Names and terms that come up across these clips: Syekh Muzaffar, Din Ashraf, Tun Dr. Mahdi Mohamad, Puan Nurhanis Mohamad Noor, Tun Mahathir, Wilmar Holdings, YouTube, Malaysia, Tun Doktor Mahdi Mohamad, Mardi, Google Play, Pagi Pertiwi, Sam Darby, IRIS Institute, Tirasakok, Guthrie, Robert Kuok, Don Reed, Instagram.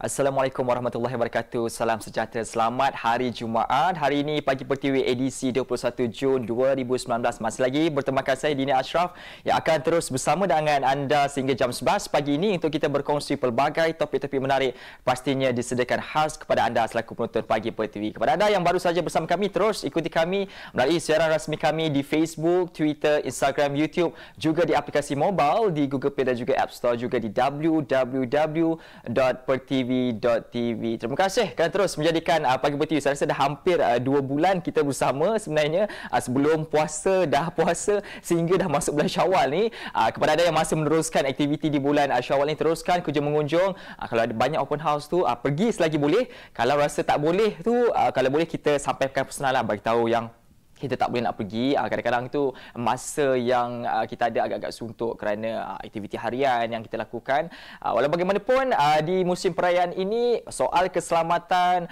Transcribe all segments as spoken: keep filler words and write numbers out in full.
Assalamualaikum warahmatullahi wabarakatuh. Salam sejahtera. Selamat hari Jumaat. Hari ini Pagi Pertiwi edisi dua puluh satu Jun dua ribu sembilan belas. Masih lagi bertemankan saya Din Ashraf yang akan terus bersama dengan anda sehingga jam sebelas pagi ini untuk kita berkongsi pelbagai topik-topik menarik, pastinya disediakan khas kepada anda selaku penonton Pagi Pertiwi. Kepada anda yang baru saja bersama kami, terus ikuti kami melalui siaran rasmi kami di Facebook, Twitter, Instagram, YouTube, juga di aplikasi mobile di Google Play dan juga App Store, juga di w w w dot pertiwi dot t v. Terima kasih kerana terus menjadikan uh, Pagi Pertiwi. Saya rasa dah hampir uh, dua bulan kita bersama sebenarnya, uh, sebelum puasa, dah puasa sehingga dah masuk bulan Syawal ni. Uh, kepada anda yang masih meneruskan aktiviti di bulan uh, Syawal ni, teruskan kerja mengunjung. Uh, kalau ada banyak open house tu, uh, pergi selagi boleh. Kalau rasa tak boleh tu, uh, kalau boleh kita sampaikan persenalan, bagi tahu yang kita tak boleh nak pergi. Kadang-kadang tu masa yang kita ada agak-agak suntuk kerana aktiviti harian yang kita lakukan. Walau bagaimanapun, di musim perayaan ini, soal keselamatan,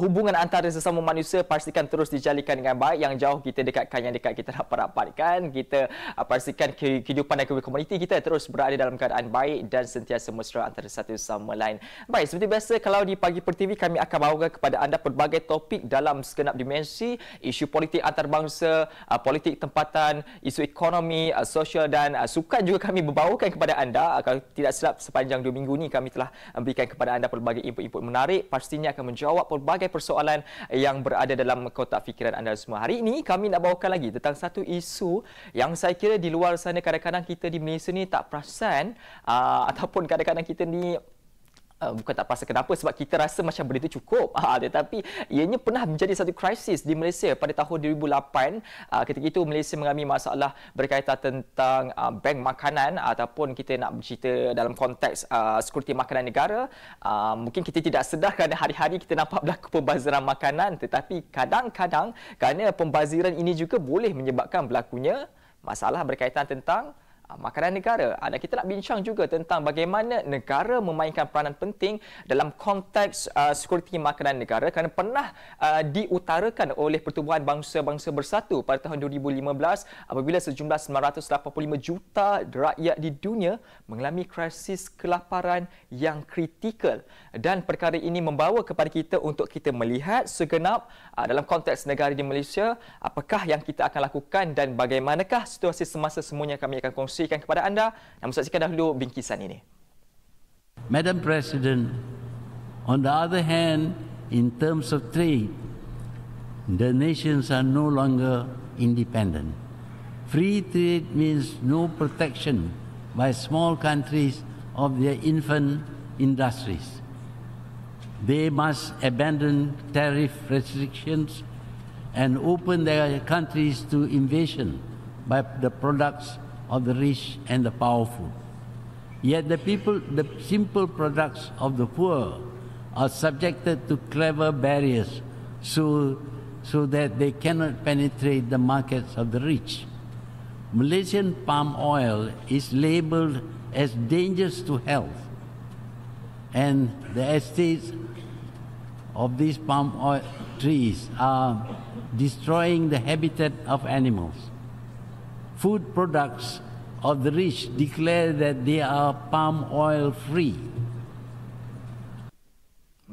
hubungan antara sesama manusia pastikan terus dijalinkan dengan baik. Yang jauh kita dekatkan, yang dekat kita rapat-rapatkan. Kita pastikan kehidupan dan komuniti kita terus berada dalam keadaan baik dan sentiasa mesra antara satu sama lain. Baik, seperti biasa, kalau di Pagi Pertiwi kami akan bawakan kepada anda pelbagai topik dalam segenap dimensi, isu politik antarabangsa, politik tempatan, isu ekonomi, sosial dan sukan juga kami berbawakan kepada anda. Kalau tidak silap, sepanjang dua minggu ini kami telah berikan kepada anda pelbagai input-input menarik, pastinya akan menjawab pelbagai persoalan yang berada dalam kotak fikiran anda semua. Hari ini kami nak bawakan lagi tentang satu isu yang saya kira di luar sana kadang-kadang kita di Malaysia ni tak perasan, ataupun kadang-kadang kita ni bukan tak perasan, kenapa? Sebab kita rasa macam benda itu cukup. Ha, tetapi ianya pernah menjadi satu krisis di Malaysia pada tahun dua ribu lapan. Ha, ketika itu Malaysia mengalami masalah berkaitan tentang ha, bank makanan, ataupun kita nak bercerita dalam konteks ha, sekuriti makanan negara. Ha, mungkin kita tidak sedar kerana hari-hari kita nampak berlaku pembaziran makanan, tetapi kadang-kadang kerana pembaziran ini juga boleh menyebabkan berlakunya masalah berkaitan tentang makanan negara. Dan kita nak bincang juga tentang bagaimana negara memainkan peranan penting dalam konteks uh, sekuriti makanan negara, kerana pernah uh, diutarakan oleh Pertubuhan Bangsa-Bangsa Bersatu pada tahun dua ribu lima belas apabila sejumlah sembilan ratus lapan puluh lima juta rakyat di dunia mengalami krisis kelaparan yang kritikal. Dan perkara ini membawa kepada kita untuk kita melihat segenap uh, dalam konteks negara di Malaysia, apakah yang kita akan lakukan dan bagaimanakah situasi semasa. Semuanya kami akan kongsi kepada anda. Namun saksikan dahulu bingkisan ini. Madam President, on the other hand, in terms of trade, the nations are no longer independent. Free trade means no protection by small countries of their infant industries. They must abandon tariff restrictions and open their countries to invasion by the products of the rich and the powerful. Yet the people, the simple products of the poor are subjected to clever barriers so, so that they cannot penetrate the markets of the rich. Malaysian palm oil is labelled as dangerous to health, and the estates of these palm oil trees are destroying the habitat of animals. Food products of the rich declare that they are palm oil free.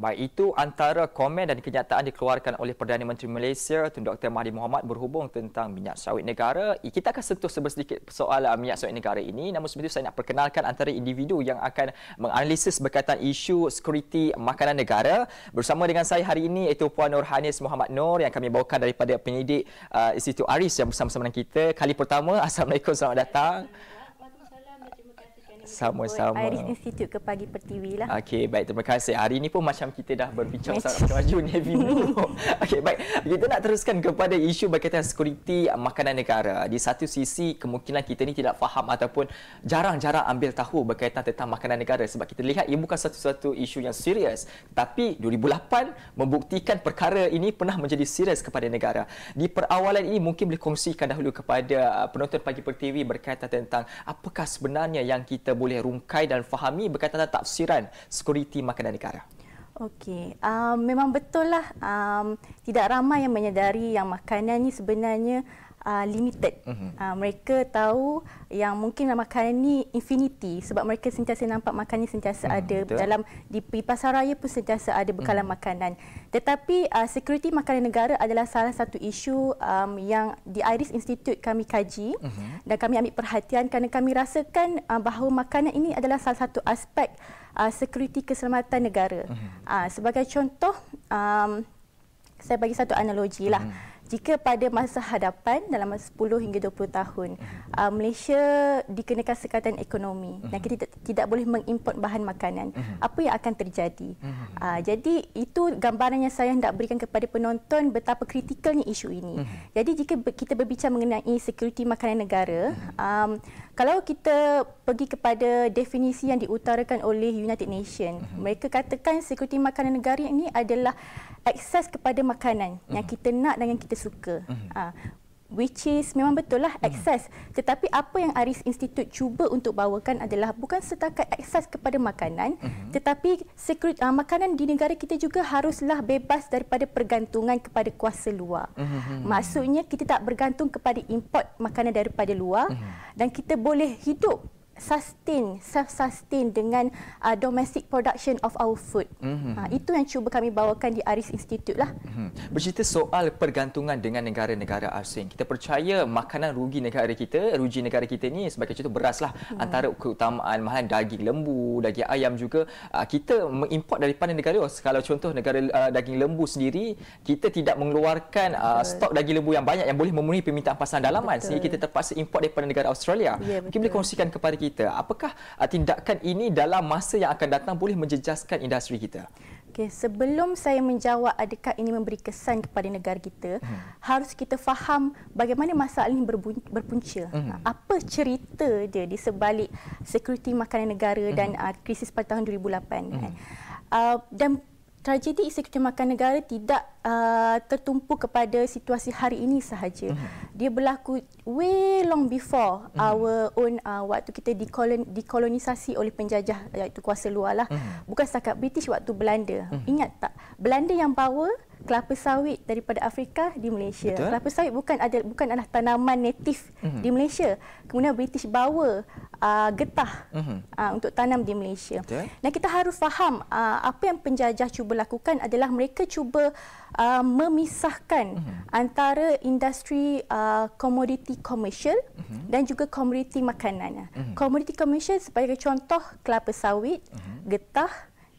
Baik, itu antara komen dan kenyataan dikeluarkan oleh Perdana Menteri Malaysia Tun Doktor Mahdi Mohamad berhubung tentang minyak sawit negara. Kita akan sentuh sedikit soal minyak sawit negara ini. Namun sebelum itu, saya nak perkenalkan antara individu yang akan menganalisis berkaitan isu sekuriti makanan negara. Bersama dengan saya hari ini iaitu Puan Nurhanis Mohamad Noor yang kami bawakan daripada penyidik uh, Institut I R I S yang bersama-sama dengan kita. Kali pertama, Assalamualaikum, selamat datang. Sama-sama. I R I S Institute ke Pagi Pertiwi lah. Okey, baik, terima kasih. Hari ini pun macam kita dah berbincang sangat maju Navy Blue. Okey, baik. Kita nak teruskan kepada isu berkaitan sekuriti makanan negara. Di satu sisi, kemungkinan kita ni tidak faham ataupun jarang-jarang ambil tahu berkaitan tentang makanan negara, sebab kita lihat ia bukan satu-satu isu yang serius. Tapi dua ribu lapan membuktikan perkara ini pernah menjadi serius kepada negara. Di perawalan ini mungkin boleh kongsikan dahulu kepada penonton Pagi Pertiwi berkaitan tentang apakah sebenarnya yang kita boleh rungkai dan fahami berkaitan tafsiran sekuriti makanan negara. Okey, um, memang betul lah, um, tidak ramai yang menyedari yang makanan ini sebenarnya uh, limited. Mm-hmm. uh, mereka tahu yang mungkin makanan ni infinity sebab mereka sentiasa nampak makanan sentiasa mm, ada betul. Dalam di pasaraya pun sentiasa ada bekalan mm. makanan. Tetapi uh, security makanan negara adalah salah satu isu um, yang di IRIS Institute kami kaji mm-hmm. dan kami ambil perhatian kerana kami rasakan uh, bahawa makanan ini adalah salah satu aspek uh, security keselamatan negara. Mm-hmm. uh, sebagai contoh, um, saya bagi satu analogi lah. Mm. Jika pada masa hadapan dalam masa sepuluh hingga dua puluh tahun, uh, Malaysia dikenakan sekatan ekonomi dan kita tidak, tidak boleh mengimport bahan makanan, apa yang akan terjadi? Uh, jadi itu gambaran yang saya hendak berikan kepada penonton betapa kritikalnya isu ini. Jadi jika kita berbicara mengenai security makanan negara, um, kalau kita pergi kepada definisi yang diutarakan oleh United Nations, mereka katakan security makanan negara ini adalah akses kepada makanan yang kita nak dan yang kita suka. Uh, which is memang betul lah akses. Tetapi apa yang IRIS Institute cuba untuk bawakan adalah bukan setakat akses kepada makanan, tetapi security, uh, makanan di negara kita juga haruslah bebas daripada pergantungan kepada kuasa luar. Maksudnya kita tak bergantung kepada import makanan daripada luar dan kita boleh hidup sustain, self-sustain dengan uh, domestic production of our food. Mm-hmm. Ha, itu yang cuba kami bawakan di IRIS Institute lah. Mm-hmm. Bercerita soal pergantungan dengan negara-negara asing. Kita percaya makanan rugi negara kita, rugi negara kita ni sebagai contoh beras lah. Mm. Antara keutamaan bahan daging lembu, daging ayam juga. Uh, kita mengimport daripada negara. Kalau contoh negara uh, daging lembu sendiri, kita tidak mengeluarkan uh, stok daging lembu yang banyak yang boleh memenuhi permintaan pasaran dalaman. Betul. Sehingga kita terpaksa import daripada negara Australia. Yeah, mungkin boleh kongsikan kepada kita. Apakah tindakan ini dalam masa yang akan datang boleh menjejaskan industri kita? Okay, sebelum saya menjawab adakah ini memberi kesan kepada negara kita, hmm. harus kita faham bagaimana masalah ini berpunca. Hmm. Apa cerita dia di sebalik security makanan negara hmm. dan uh, krisis pada tahun dua ribu lapan. Hmm. Uh, dan tragedi security makanan negara tidak uh, tertumpu kepada situasi hari ini sahaja. Mm-hmm. Dia berlaku way long before mm-hmm. our own uh, waktu kita dikolon, dikolonisasi oleh penjajah iaitu kuasa luar lah. Mm-hmm. Bukan setakat British waktu Belanda. Mm-hmm. Ingat tak? Belanda yang bawa kelapa sawit daripada Afrika di Malaysia. Betul. Kelapa sawit bukan ada bukan adalah tanaman natif mm-hmm. di Malaysia. Kemudian British bawa uh, getah mm-hmm. uh, untuk tanam di Malaysia. Betul. Dan kita harus faham uh, apa yang penjajah cuba lakukan adalah mereka cuba uh, memisahkan mm-hmm. antara industri uh, komoditi komersial mm-hmm. dan juga komoditi makanan. Mm-hmm. Komoditi komersial sebagai contoh kelapa sawit, mm-hmm. getah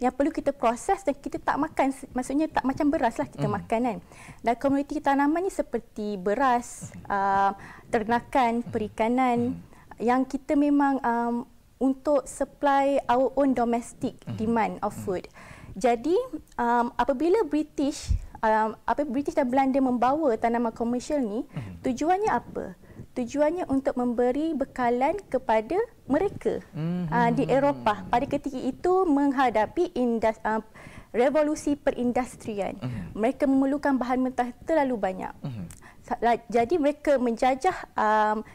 yang perlu kita proses dan kita tak makan, maksudnya tak macam beraslah kita mm. makan kan. Dan komoditi tanaman ni seperti beras, mm. uh, ternakan, perikanan mm. yang kita memang um, untuk supply our own domestic mm. demand of food. Jadi um, apabila British um, apabila British dan Belanda membawa tanaman komersial ni, mm. tujuannya apa? Tujuannya untuk memberi bekalan kepada mereka mm-hmm. uh, di Eropah pada ketika itu menghadapi industri, uh, revolusi perindustrian. Mm-hmm. Mereka memerlukan bahan mentah terlalu banyak. Mm-hmm. Jadi mereka menjajah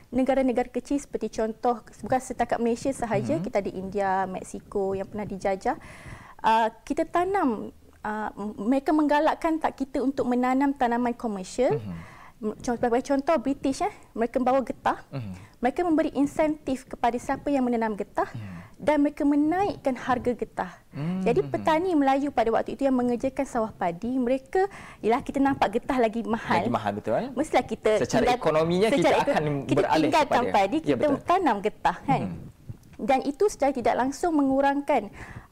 negara-negara um, kecil seperti contoh bukan setakat Malaysia sahaja, mm-hmm. kita ada India, Mexico yang pernah dijajah. Uh, kita tanam, uh, mereka menggalakkan tak kita untuk menanam tanaman komersial. Mm-hmm. Sebagai contoh, British eh, mereka membawa getah, uh-huh. mereka memberi insentif kepada siapa yang menanam getah uh-huh. dan mereka menaikkan harga getah. Uh-huh. Jadi petani Melayu pada waktu itu yang mengerjakan sawah padi, mereka ialah kita nampak getah lagi mahal. Lagi mahal betul. Eh? Mestilah kita secara tinggal, ekonominya secara kita akan kita beralih tinggalkan kepada padi, kita ya, tanam getah kan. Uh-huh. Dan itu secara tidak langsung mengurangkan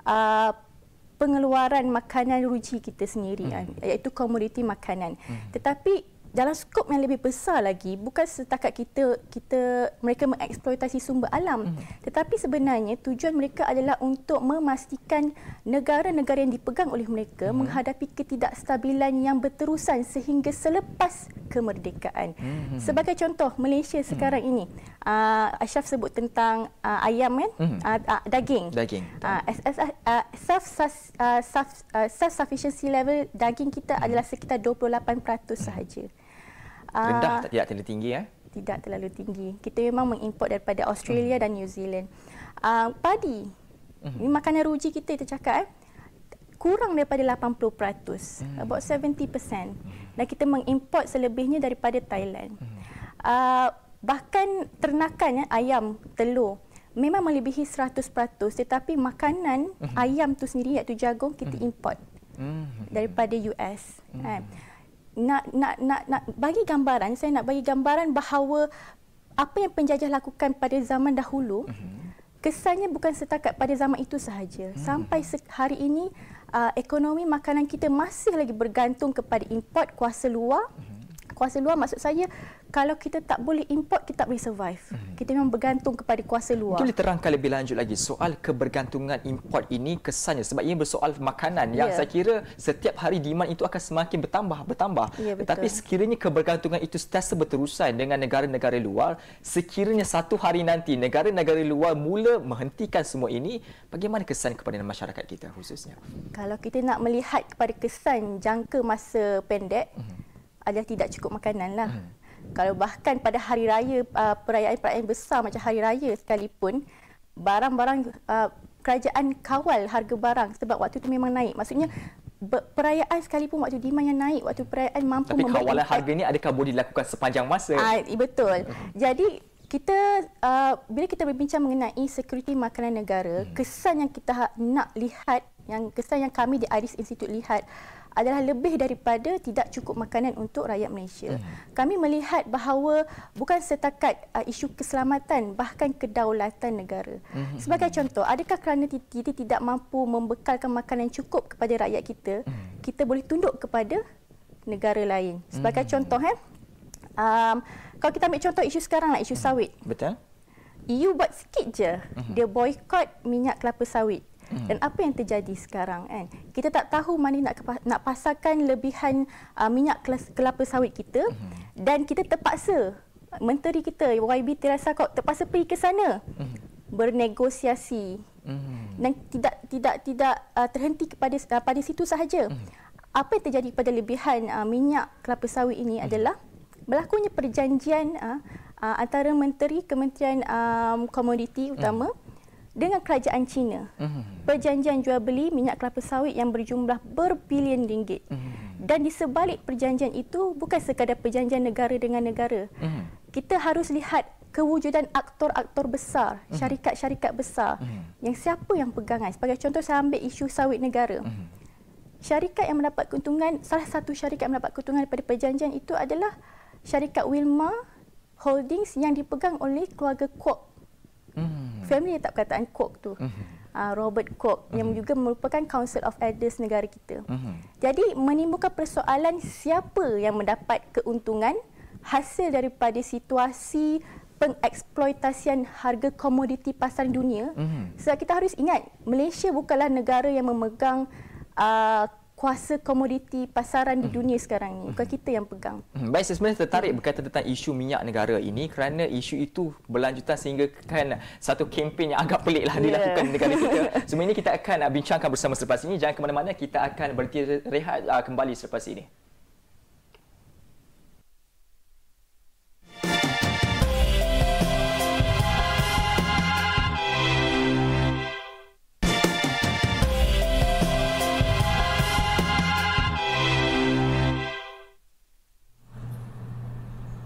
uh, pengeluaran makanan ruji kita sendiri uh-huh. kan, iaitu komoditi makanan. Uh-huh. Tetapi dalam skop yang lebih besar lagi, bukan setakat kita kita mereka mengeksploitasi sumber alam, mm. tetapi sebenarnya tujuan mereka adalah untuk memastikan negara-negara yang dipegang oleh mereka mm. menghadapi ketidakstabilan yang berterusan sehingga selepas kemerdekaan. Mm. Sebagai contoh, Malaysia mm. sekarang ini, uh, Ashraf sebut tentang uh, ayam kan, mm. uh, uh, daging. Daging. Uh, uh, self, uh, self, uh, self-sufficiency level daging kita mm. adalah sekitar dua puluh lapan peratus mm. sahaja. Rendah, uh, tidak terlalu tinggi eh? Tidak terlalu tinggi. Kita memang mengimport daripada Australia uh. dan New Zealand. Uh, padi, uh-huh. ini makanan ruji kita, kita cakap eh? kurang daripada lapan puluh peratus, uh. about seventy peratus. Dan kita mengimport selebihnya daripada Thailand. Uh. Uh, bahkan ternakan ayam, telur memang melebihi seratus peratus, tetapi makanan mm-hmm. ayam tu sendiri iaitu jagung kita mm-hmm. import mm-hmm. daripada U S. Mm-hmm. Kan? Nak nak nak nak bagi gambaran, saya nak bagi gambaran bahawa apa yang penjajah lakukan pada zaman dahulu mm-hmm. kesannya bukan setakat pada zaman itu sahaja. Mm-hmm. Sampai hari ini uh, ekonomi makanan kita masih lagi bergantung kepada import kuasa luar. Mm-hmm. Kuasa luar maksud saya, kalau kita tak boleh import, kita tak boleh survive. Hmm. Kita memang bergantung kepada kuasa luar. Mungkin diterangkan lebih lanjut lagi soal kebergantungan import ini kesannya, sebab ini bersoal makanan yang yeah. saya kira setiap hari demand itu akan semakin bertambah, bertambah. Yeah, tetapi sekiranya kebergantungan itu sentiasa berterusan dengan negara-negara luar, sekiranya satu hari nanti negara-negara luar mula menghentikan semua ini, bagaimana kesan kepada masyarakat kita khususnya? Kalau kita nak melihat kepada kesan jangka masa pendek, hmm. adalah tidak cukup makananlah. Hmm. Kalau bahkan pada hari raya, perayaan-perayaan besar macam hari raya sekalipun, barang-barang kerajaan kawal harga barang sebab waktu itu memang naik. Maksudnya perayaan sekalipun waktu demand yang naik, waktu perayaan mampu membaiki. Tapi kawalan harga ini adakah boleh dilakukan sepanjang masa? Ah, betul. Jadi kita uh, bila kita berbincang mengenai security makanan negara, hmm. kesan yang kita nak lihat, yang kesan yang kami di IRIS Institute lihat adalah lebih daripada tidak cukup makanan untuk rakyat Malaysia. Hmm. Kami melihat bahawa bukan setakat uh, isu keselamatan, bahkan kedaulatan negara. Hmm. Sebagai contoh, adakah kerana kita tidak mampu membekalkan makanan cukup kepada rakyat kita, hmm. kita boleh tunduk kepada negara lain? Sebagai hmm. contoh, eh, um, kalau kita ambil contoh isu sekarang lah, isu hmm. sawit. Betul. E U buat sikit je, hmm. dia boikot minyak kelapa sawit. Dan apa yang terjadi sekarang kan? Kita tak tahu mana nak nak pasarkan lebihan uh, minyak kelapa sawit kita, uh-huh. dan kita terpaksa, menteri kita Y B Tirasakok terpaksa pergi ke sana uh-huh. bernegosiasi. Uh-huh. Dan tidak tidak tidak uh, terhenti kepada uh, pada situ sahaja. Uh-huh. Apa yang terjadi pada lebihan uh, minyak kelapa sawit ini uh-huh. adalah berlakunya perjanjian uh, uh, antara menteri Kementerian um, Komoditi utama uh-huh. dengan kerajaan China. Mm-hmm. Perjanjian jual beli minyak kelapa sawit yang berjumlah berbilion ringgit. Mm-hmm. Dan di sebalik perjanjian itu bukan sekadar perjanjian negara dengan negara. Mm-hmm. Kita harus lihat kewujudan aktor-aktor besar, mm-hmm. syarikat-syarikat besar mm-hmm. yang siapa yang pegangan. Sebagai contoh, saya ambil isu sawit negara. Mm-hmm. Syarikat yang mendapat keuntungan, salah satu syarikat yang mendapat keuntungan daripada perjanjian itu adalah syarikat Wilmar Holdings yang dipegang oleh keluarga Kuok. Mm-hmm. Family letak perkataan Kuok tu, mm-hmm. uh, Robert Kuok, mm-hmm. yang juga merupakan Council of Elders negara kita. Mm-hmm. Jadi menimbulkan persoalan siapa yang mendapat keuntungan hasil daripada situasi pengeksploitasian harga komoditi pasaran dunia. Mm-hmm. Sebab kita harus ingat, Malaysia bukanlah negara yang memegang uh, kuasa komoditi pasaran di dunia sekarang ini. Bukan kita yang pegang. Baik, saya sebenarnya tertarik berkaitan tentang isu minyak negara ini kerana isu itu berlanjutan sehingga kan satu kempen yang agak peliklah yeah. dilakukan negara kita. Semua ini kita akan bincangkan bersama selepas ini. Jangan ke mana-mana, kita akan berhenti rehat kembali selepas ini.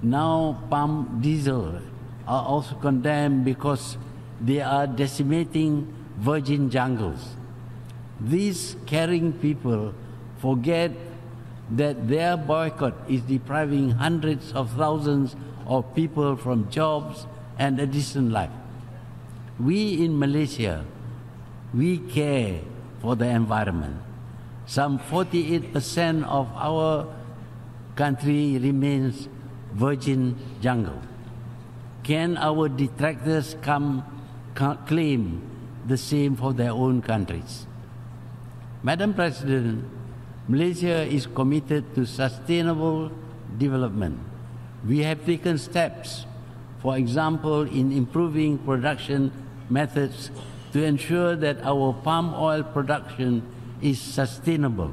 Now pump diesel are also condemned because they are decimating virgin jungles. These caring people forget that their boycott is depriving hundreds of thousands of people from jobs and a decent life. We in Malaysia, we care for the environment. Some forty-eight percent of our country remains virgin jungle. Can our detractors come claim the same for their own countries? Madam President, Malaysia is committed to sustainable development. We have taken steps, for example, in improving production methods to ensure that our palm oil production is sustainable.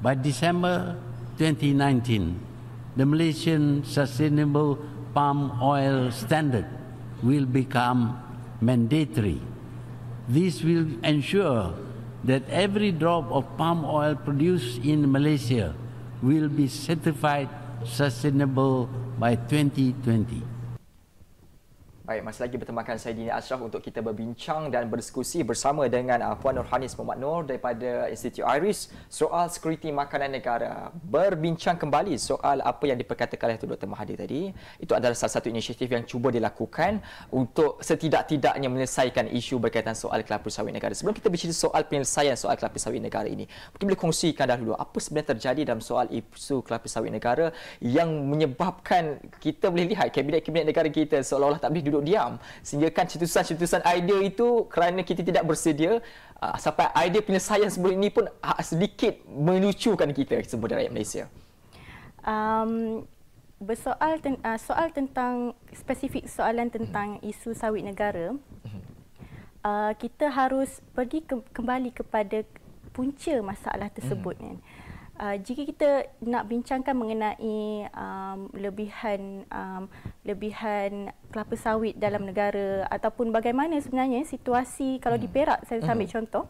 By December twenty nineteen, the Malaysian Sustainable Palm Oil Standard will become mandatory. This will ensure that every drop of palm oil produced in Malaysia will be certified sustainable by twenty twenty. Baik, masih lagi bertemu dengan saya Din Ashraf untuk kita berbincang dan berdiskusi bersama dengan uh, Puan Nurhanis Mohamad Noor daripada Institut IRIS soal sekuriti makanan negara. Berbincang kembali soal apa yang diperkatakan oleh Tun Doktor Mahdi tadi. Itu adalah salah satu inisiatif yang cuba dilakukan untuk setidak-tidaknya menyelesaikan isu berkaitan soal kelapa sawit negara. Sebelum kita bercerita soal penyelesaian soal kelapa sawit negara ini, mungkin boleh kongsikan dahulu apa sebenarnya terjadi dalam soal isu kelapa sawit negara yang menyebabkan kita boleh lihat kabinet-kabinet negara kita seolah-olah tak boleh duduk diam, sehinggakan cetusan-cetusan idea itu kerana kita tidak bersedia uh, sampai idea penyelesaian sebelum ini pun uh, sedikit melucukan kita sebagai rakyat Malaysia. Um, bersoal ten, uh, soal tentang spesifik soalan tentang isu sawit negara, uh, kita harus pergi ke, kembali kepada punca masalah tersebut. Hmm. Kan? Uh, jika kita nak bincangkan mengenai um, lebihan um, lebihan kelapa sawit dalam negara ataupun bagaimana sebenarnya situasi kalau di Perak, saya ambil contoh,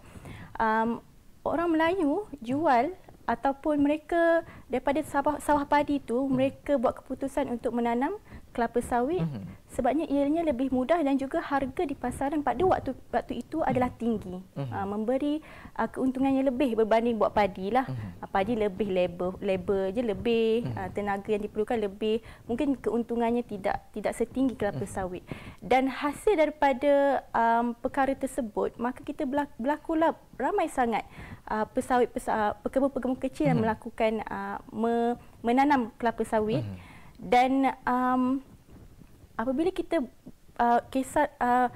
um, orang Melayu jual ataupun mereka daripada sawah, sawah padi itu mereka buat keputusan untuk menanam kelapa sawit sebabnya ianya lebih mudah dan juga harga di pasaran pada waktu waktu itu adalah tinggi, uh, memberi uh, keuntungannya lebih berbanding buat padi lah. Padi lebih labor, labor je lebih, hmm. uh, tenaga yang diperlukan lebih, mungkin keuntungannya tidak tidak setinggi kelapa sawit. Dan hasil daripada um, perkara tersebut, maka kita berlakulah ramai sangat uh, pesawit pesa, pekebun-pekebun kecil yang hmm. melakukan uh, me, menanam kelapa sawit. Hmm. Dan um, apabila kita uh, kisah uh,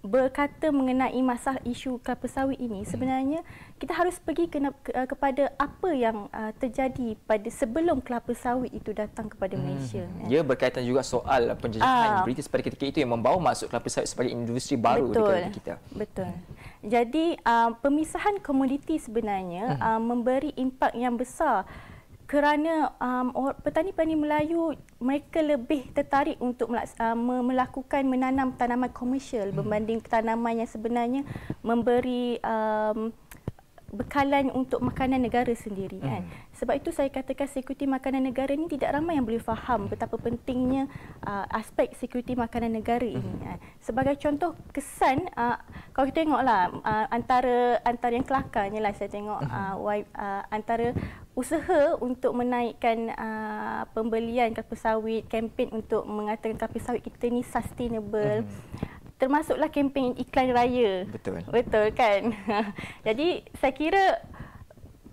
berkata mengenai masalah isu kelapa sawit ini, sebenarnya kita harus pergi ke, ke, kepada apa yang uh, terjadi pada sebelum kelapa sawit itu datang kepada Malaysia. Hmm. Ya, berkaitan juga soal penjajahan uh, British pada ketika itu yang membawa masuk kelapa sawit sebagai industri baru di negara kita. Betul. Jadi uh, pemisahan komoditi sebenarnya hmm. uh, memberi impak yang besar kerana petani-petani um, Melayu mereka lebih tertarik untuk melakukan menanam tanaman komersial berbanding tanaman yang sebenarnya memberi um, bekalan untuk makanan negara sendiri. Kan? Sebab itu saya katakan sekuriti makanan negara ini tidak ramai yang boleh faham betapa pentingnya uh, aspek sekuriti makanan negara ini. Kan? Sebagai contoh kesan, uh, kalau kita tengoklah uh, antara antara yang kelakarnya lah saya tengok uh, y, uh, antara usaha untuk menaikkan uh, pembelian kelapa sawit, kempen untuk mengatakan kelapa sawit kita ni sustainable, hmm. termasuklah kempen iklan raya. Betul. Betul kan? Jadi saya kira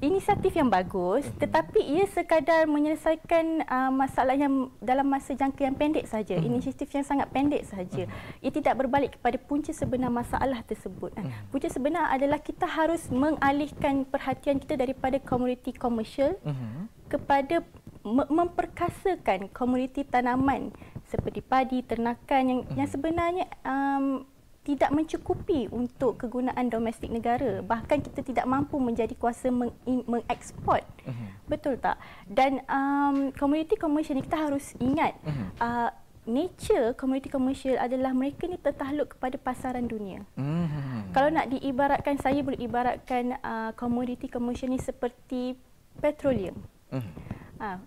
inisiatif yang bagus, tetapi ia sekadar menyelesaikan uh, masalah yang dalam masa jangka yang pendek saja, inisiatif yang sangat pendek saja. Ia tidak berbalik kepada punca sebenar masalah tersebut. Punca sebenar adalah kita harus mengalihkan perhatian kita daripada komoditi komersial kepada memperkasakan komoditi tanaman seperti padi, ternakan yang, yang sebenarnya um, tidak mencukupi untuk kegunaan domestik negara. Bahkan kita tidak mampu menjadi kuasa mengeksport. Uh-huh. Betul tak? Dan um, komoditi komersial ni kita harus ingat, uh-huh. uh, nature komoditi komersial adalah mereka ni tertakluk kepada pasaran dunia. Uh-huh. Kalau nak diibaratkan, saya boleh ibaratkan uh, komoditi komersial ni seperti petroleum. Uh-huh. uh,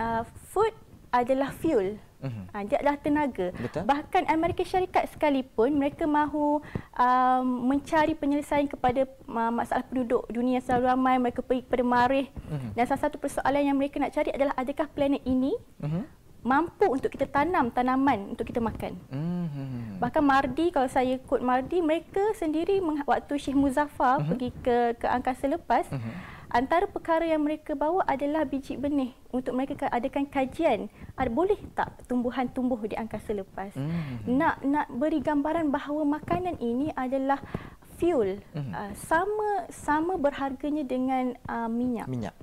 uh, food adalah fuel. Ha, dia adalah tenaga. Betul. Bahkan Amerika Syarikat sekalipun mereka mahu um, mencari penyelesaian kepada uh, masalah penduduk dunia yang selalu ramai. Mereka pergi kepada marikh. Uh-huh. Dan salah satu persoalan yang mereka nak cari adalah adakah planet ini uh-huh. mampu untuk kita tanam tanaman untuk kita makan. Uh-huh. Bahkan Mardi, kalau saya quote Mardi, mereka sendiri waktu Syekh Muzaffar uh-huh. pergi ke, ke angkasa lepas, uh-huh. antara perkara yang mereka bawa adalah biji benih untuk mereka adakan kajian. Boleh tak tumbuhan tumbuh di angkasa lepas? Mm-hmm. Nak nak beri gambaran bahawa makanan ini adalah fuel. Mm-hmm. uh, sama sama berharganya dengan uh, minyak. Minyak.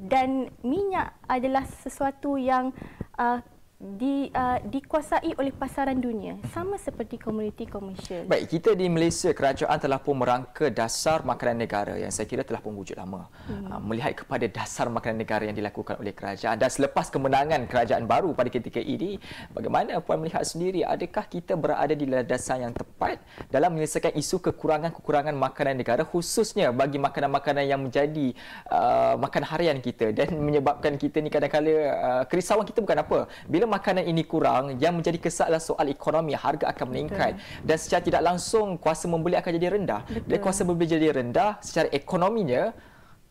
Dan minyak adalah sesuatu yang uh, Di, uh, dikuasai oleh pasaran dunia, sama seperti komoditi komersial. Baik, kita di Malaysia, kerajaan telah pun merangka dasar makanan negara yang saya kira telah pun wujud lama. Hmm. Uh, melihat kepada dasar makanan negara yang dilakukan oleh kerajaan dan selepas kemenangan kerajaan baru pada ketika ini, bagaimana Puan melihat sendiri, adakah kita berada di landasan yang tepat dalam menyelesaikan isu kekurangan-kekurangan makanan negara, khususnya bagi makanan-makanan yang menjadi uh, makan harian kita dan menyebabkan kita ni kadang-kadang uh, kerisauan kita bukan apa. Bila makanan ini kurang, yang menjadi kesal adalah soal ekonomi, harga akan meningkat. Betul. Dan secara tidak langsung kuasa membeli akan jadi rendah. Betul. Dan kuasa membeli jadi rendah, secara ekonominya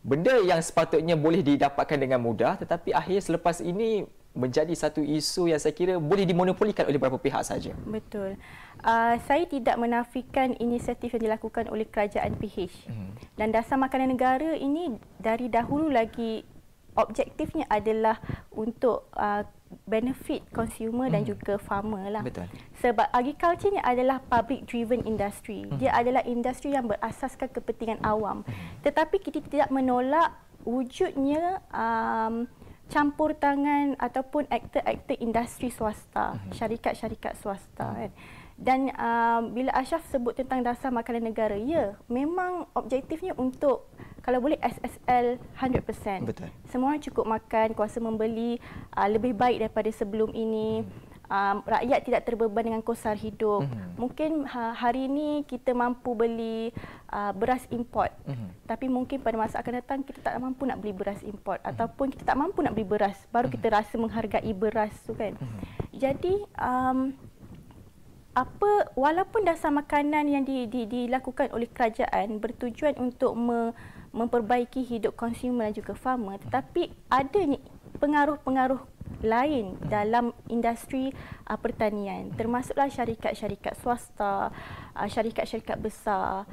benda yang sepatutnya boleh didapatkan dengan mudah, tetapi akhirnya selepas ini menjadi satu isu yang saya kira boleh dimonopolikan oleh beberapa pihak saja. Betul. Uh, saya tidak menafikan inisiatif yang dilakukan oleh kerajaan P H. Hmm. Dan dasar makanan negara ini dari dahulu lagi objektifnya adalah untuk uh, benefit consumer dan hmm. juga farmer lah. Betul. Sebab agriculture ni adalah public driven industry. Hmm. Dia adalah industri yang berasaskan kepentingan awam. Hmm. Tetapi kita tidak menolak wujudnya um, campur tangan ataupun aktor-aktor industri swasta, syarikat-syarikat swasta kan. Dan uh, bila Ashraf sebut tentang dasar makanan negara, ya, memang objektifnya untuk kalau boleh S S L seratus peratus. Betul. Semua orang cukup makan, kuasa membeli uh, lebih baik daripada sebelum ini. Um, rakyat tidak terbeban dengan kos sara hidup. Mm-hmm. Mungkin ha, hari ini kita mampu beli uh, beras import. Mm-hmm. Tapi mungkin pada masa akan datang kita tak mampu nak beli beras import. Mm-hmm. Ataupun kita tak mampu nak beli beras. Baru mm-hmm. kita rasa menghargai beras tu kan. Mm-hmm. Jadi um, apa, walaupun dasar makanan yang di, di, dilakukan oleh kerajaan bertujuan untuk me, memperbaiki hidup konsumer dan juga farmer, tetapi adanya pengaruh-pengaruh lain dalam industri uh, pertanian, termasuklah syarikat-syarikat swasta, uh, syarikat-syarikat besar.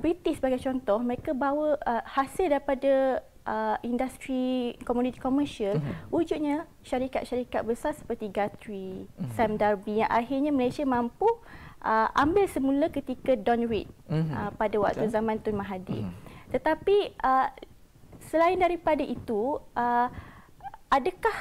British sebagai contoh, mereka bawa uh, hasil daripada uh, industri komoditi komersial, wujudnya syarikat-syarikat besar seperti Guthrie, Sam Darby, yang akhirnya Malaysia mampu uh, ambil semula ketika Don Reed uh, pada waktu zaman Tun Mahathir. Tetapi uh, selain daripada itu, uh, adakah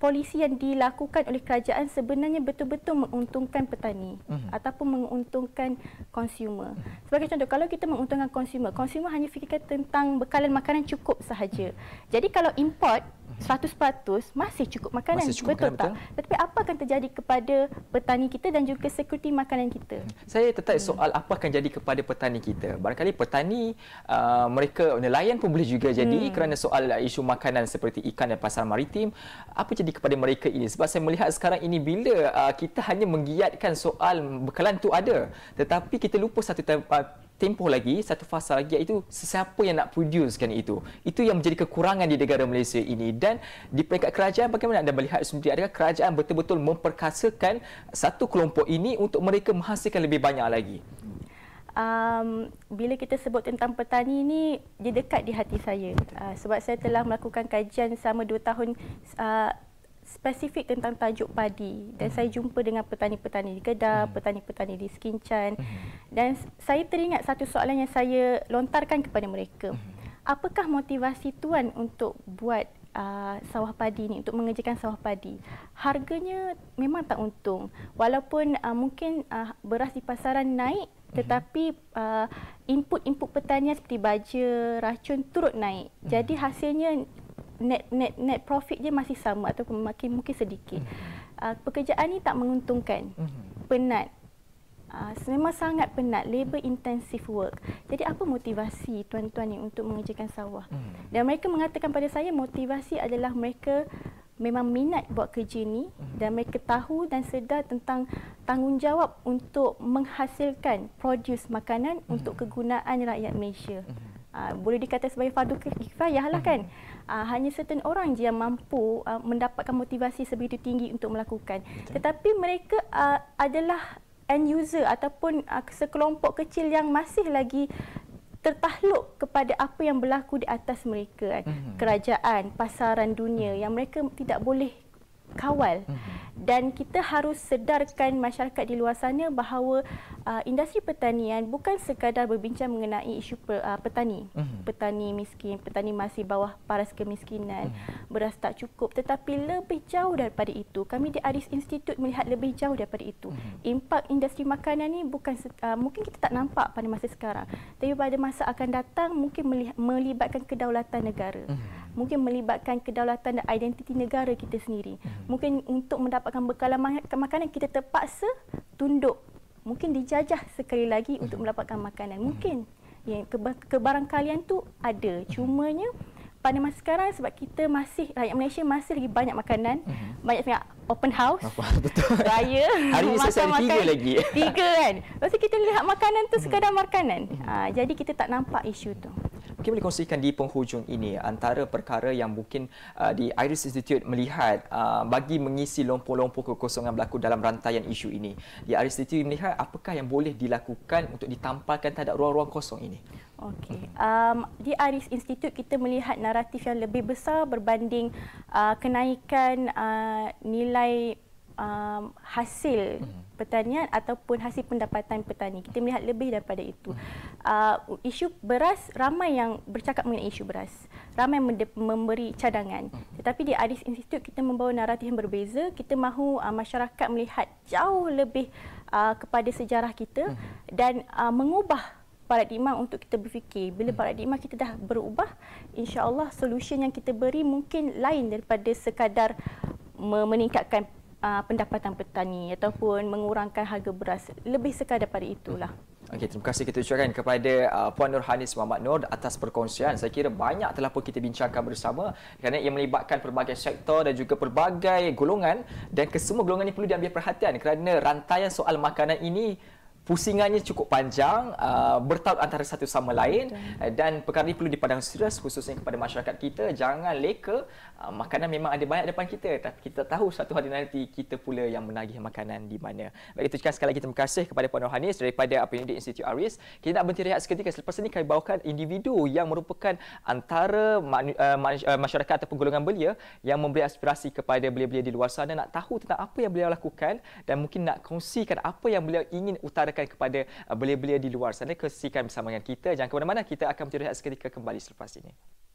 polisi yang dilakukan oleh kerajaan sebenarnya betul-betul menguntungkan petani uh-huh. ataupun menguntungkan konsumer? Uh-huh. Sebagai contoh, kalau kita menguntungkan konsumer, konsumer hanya fikirkan tentang bekalan makanan cukup sahaja. Jadi kalau import seratus peratus masih cukup makanan, masih cukup betul makanan, tak? Betul. Tetapi apa akan terjadi kepada petani kita dan juga sekuriti makanan kita? Saya tertarik hmm. soal apa akan jadi kepada petani kita. Barangkali petani, uh, mereka nelayan pun boleh juga jadi hmm. kerana soal isu makanan seperti ikan dan pasar maritim. Apa jadi kepada mereka ini? Sebab saya melihat sekarang ini bila uh, kita hanya menggiatkan soal bekalan tu ada, tetapi kita lupa satu tempat tempoh lagi, satu fasa lagi, iaitu sesiapa yang nak producekan itu. Itu yang menjadi kekurangan di negara Malaysia ini. Dan di peringkat kerajaan, bagaimana anda melihat sendiri? Adakah kerajaan betul-betul memperkasakan satu kelompok ini untuk mereka menghasilkan lebih banyak lagi? Um, bila kita sebut tentang petani ini, dia dekat di hati saya. Uh, sebab saya telah melakukan kajian selama dua tahun uh, spesifik tentang tajuk padi, dan saya jumpa dengan petani-petani di Kedah, petani-petani di Skincan, dan saya teringat satu soalan yang saya lontarkan kepada mereka. Apakah motivasi tuan untuk buat uh, sawah padi ni, untuk mengerjakan sawah padi? Harganya memang tak untung. Walaupun uh, mungkin uh, beras di pasaran naik, tetapi uh, input-input pertanian seperti baja, racun turut naik. Jadi hasilnya net net net profit dia masih sama atau makin mungkin sedikit. Uh, pekerjaan ni tak menguntungkan. Penat. Uh, memang sangat penat, labor intensive work. Jadi apa motivasi tuan-tuan ni untuk mengerjakan sawah? Dan mereka mengatakan pada saya motivasi adalah mereka memang minat buat kerja ni dan mereka tahu dan sedar tentang tanggungjawab untuk menghasilkan produce makanan untuk kegunaan rakyat Malaysia. Uh, boleh dikata sebagai fardu kifayah lah kan. Uh, hanya certain orang je yang mampu uh, mendapatkan motivasi sebegitu tinggi untuk melakukan. Betul. Tetapi mereka uh, adalah end user ataupun uh, sekelompok kecil yang masih lagi tertakluk kepada apa yang berlaku di atas mereka. Kan. Mm-hmm. Kerajaan, pasaran dunia yang mereka tidak boleh kawal. Mm-hmm. Dan kita harus sedarkan masyarakat di luar sana bahawa uh, industri pertanian bukan sekadar berbincang mengenai isu per, uh, petani. Uh-huh. Petani miskin, petani masih bawah paras kemiskinan, uh-huh. beras tak cukup. Tetapi lebih jauh daripada itu, kami di IRIS Institute melihat lebih jauh daripada itu. Uh-huh. Impak industri makanan ini bukan uh, mungkin kita tak nampak pada masa sekarang. Tapi pada masa akan datang mungkin melihat, melibatkan kedaulatan negara. Uh-huh. Mungkin melibatkan kedaulatan dan identiti negara kita sendiri. Mungkin untuk mendapatkan bekalan makanan kita terpaksa tunduk. Mungkin dijajah sekali lagi untuk mendapatkan makanan. Mungkin ya, kebarangkalian tu ada. Cumanya pada masa sekarang sebab kita masih, rakyat Malaysia masih lagi banyak makanan, mm-hmm. banyak sangat open house, betul, raya, hari ini saya ada tiga lagi. Tiga kan. Lepas tu kita lihat makanan tu sekadar makanan. Mm-hmm. Ha, jadi kita tak nampak isu tu. Mungkin boleh kongsikan di penghujung ini antara perkara yang mungkin uh, di IRIS Institute melihat uh, bagi mengisi lompong-lompong kekosongan berlaku dalam rantaian isu ini. Di IRIS Institute melihat apakah yang boleh dilakukan untuk ditampalkan terhadap ruang-ruang kosong ini? Okey, um, di IRIS Institute kita melihat naratif yang lebih besar berbanding uh, kenaikan uh, nilai um, hasil pertanian ataupun hasil pendapatan petani. Kita melihat lebih daripada itu. Uh, isu beras, ramai yang bercakap mengenai isu beras. Ramai memberi cadangan. Tetapi di IRIS Institute kita membawa naratif yang berbeza. Kita mahu uh, masyarakat melihat jauh lebih uh, kepada sejarah kita dan uh, mengubah paradigma untuk kita berfikir. Bila paradigma kita dah berubah, insya-Allah solusi yang kita beri mungkin lain daripada sekadar meningkatkan uh, pendapatan petani ataupun mengurangkan harga beras, lebih sekadar pada itulah. Okey, terima kasih kita ucapkan kepada uh, Puan Nurhanis Mohamad Noor atas perkongsian. Saya kira banyak telah pun kita bincangkan bersama kerana ia melibatkan pelbagai sektor dan juga pelbagai golongan, dan kesemua golongan ini perlu diambil perhatian kerana rantaian soal makanan ini pusingannya cukup panjang, uh, bertaut antara satu sama lain, uh, dan perkara ini perlu dipandang serius khususnya kepada masyarakat kita. Jangan leka, uh, makanan memang ada banyak depan kita, tapi kita tahu satu hari nanti kita pula yang menagih makanan di mana. Baik, itu sekali lagi terima kasih kepada Puan Nurhanis daripada Penyelidik Institut IRIS. Kita nak berhenti rehat seketika, selepas ini kami bawakan individu yang merupakan antara masyarakat ataupun golongan belia yang memberi aspirasi kepada belia-belia di luar sana, nak tahu tentang apa yang beliau lakukan dan mungkin nak kongsikan apa yang beliau ingin utarakan kepada belia-belia di luar sana. Kongsikan bersama dengan kita. Jangan ke mana-mana, kita akan berhenti seketika, kembali selepas ini.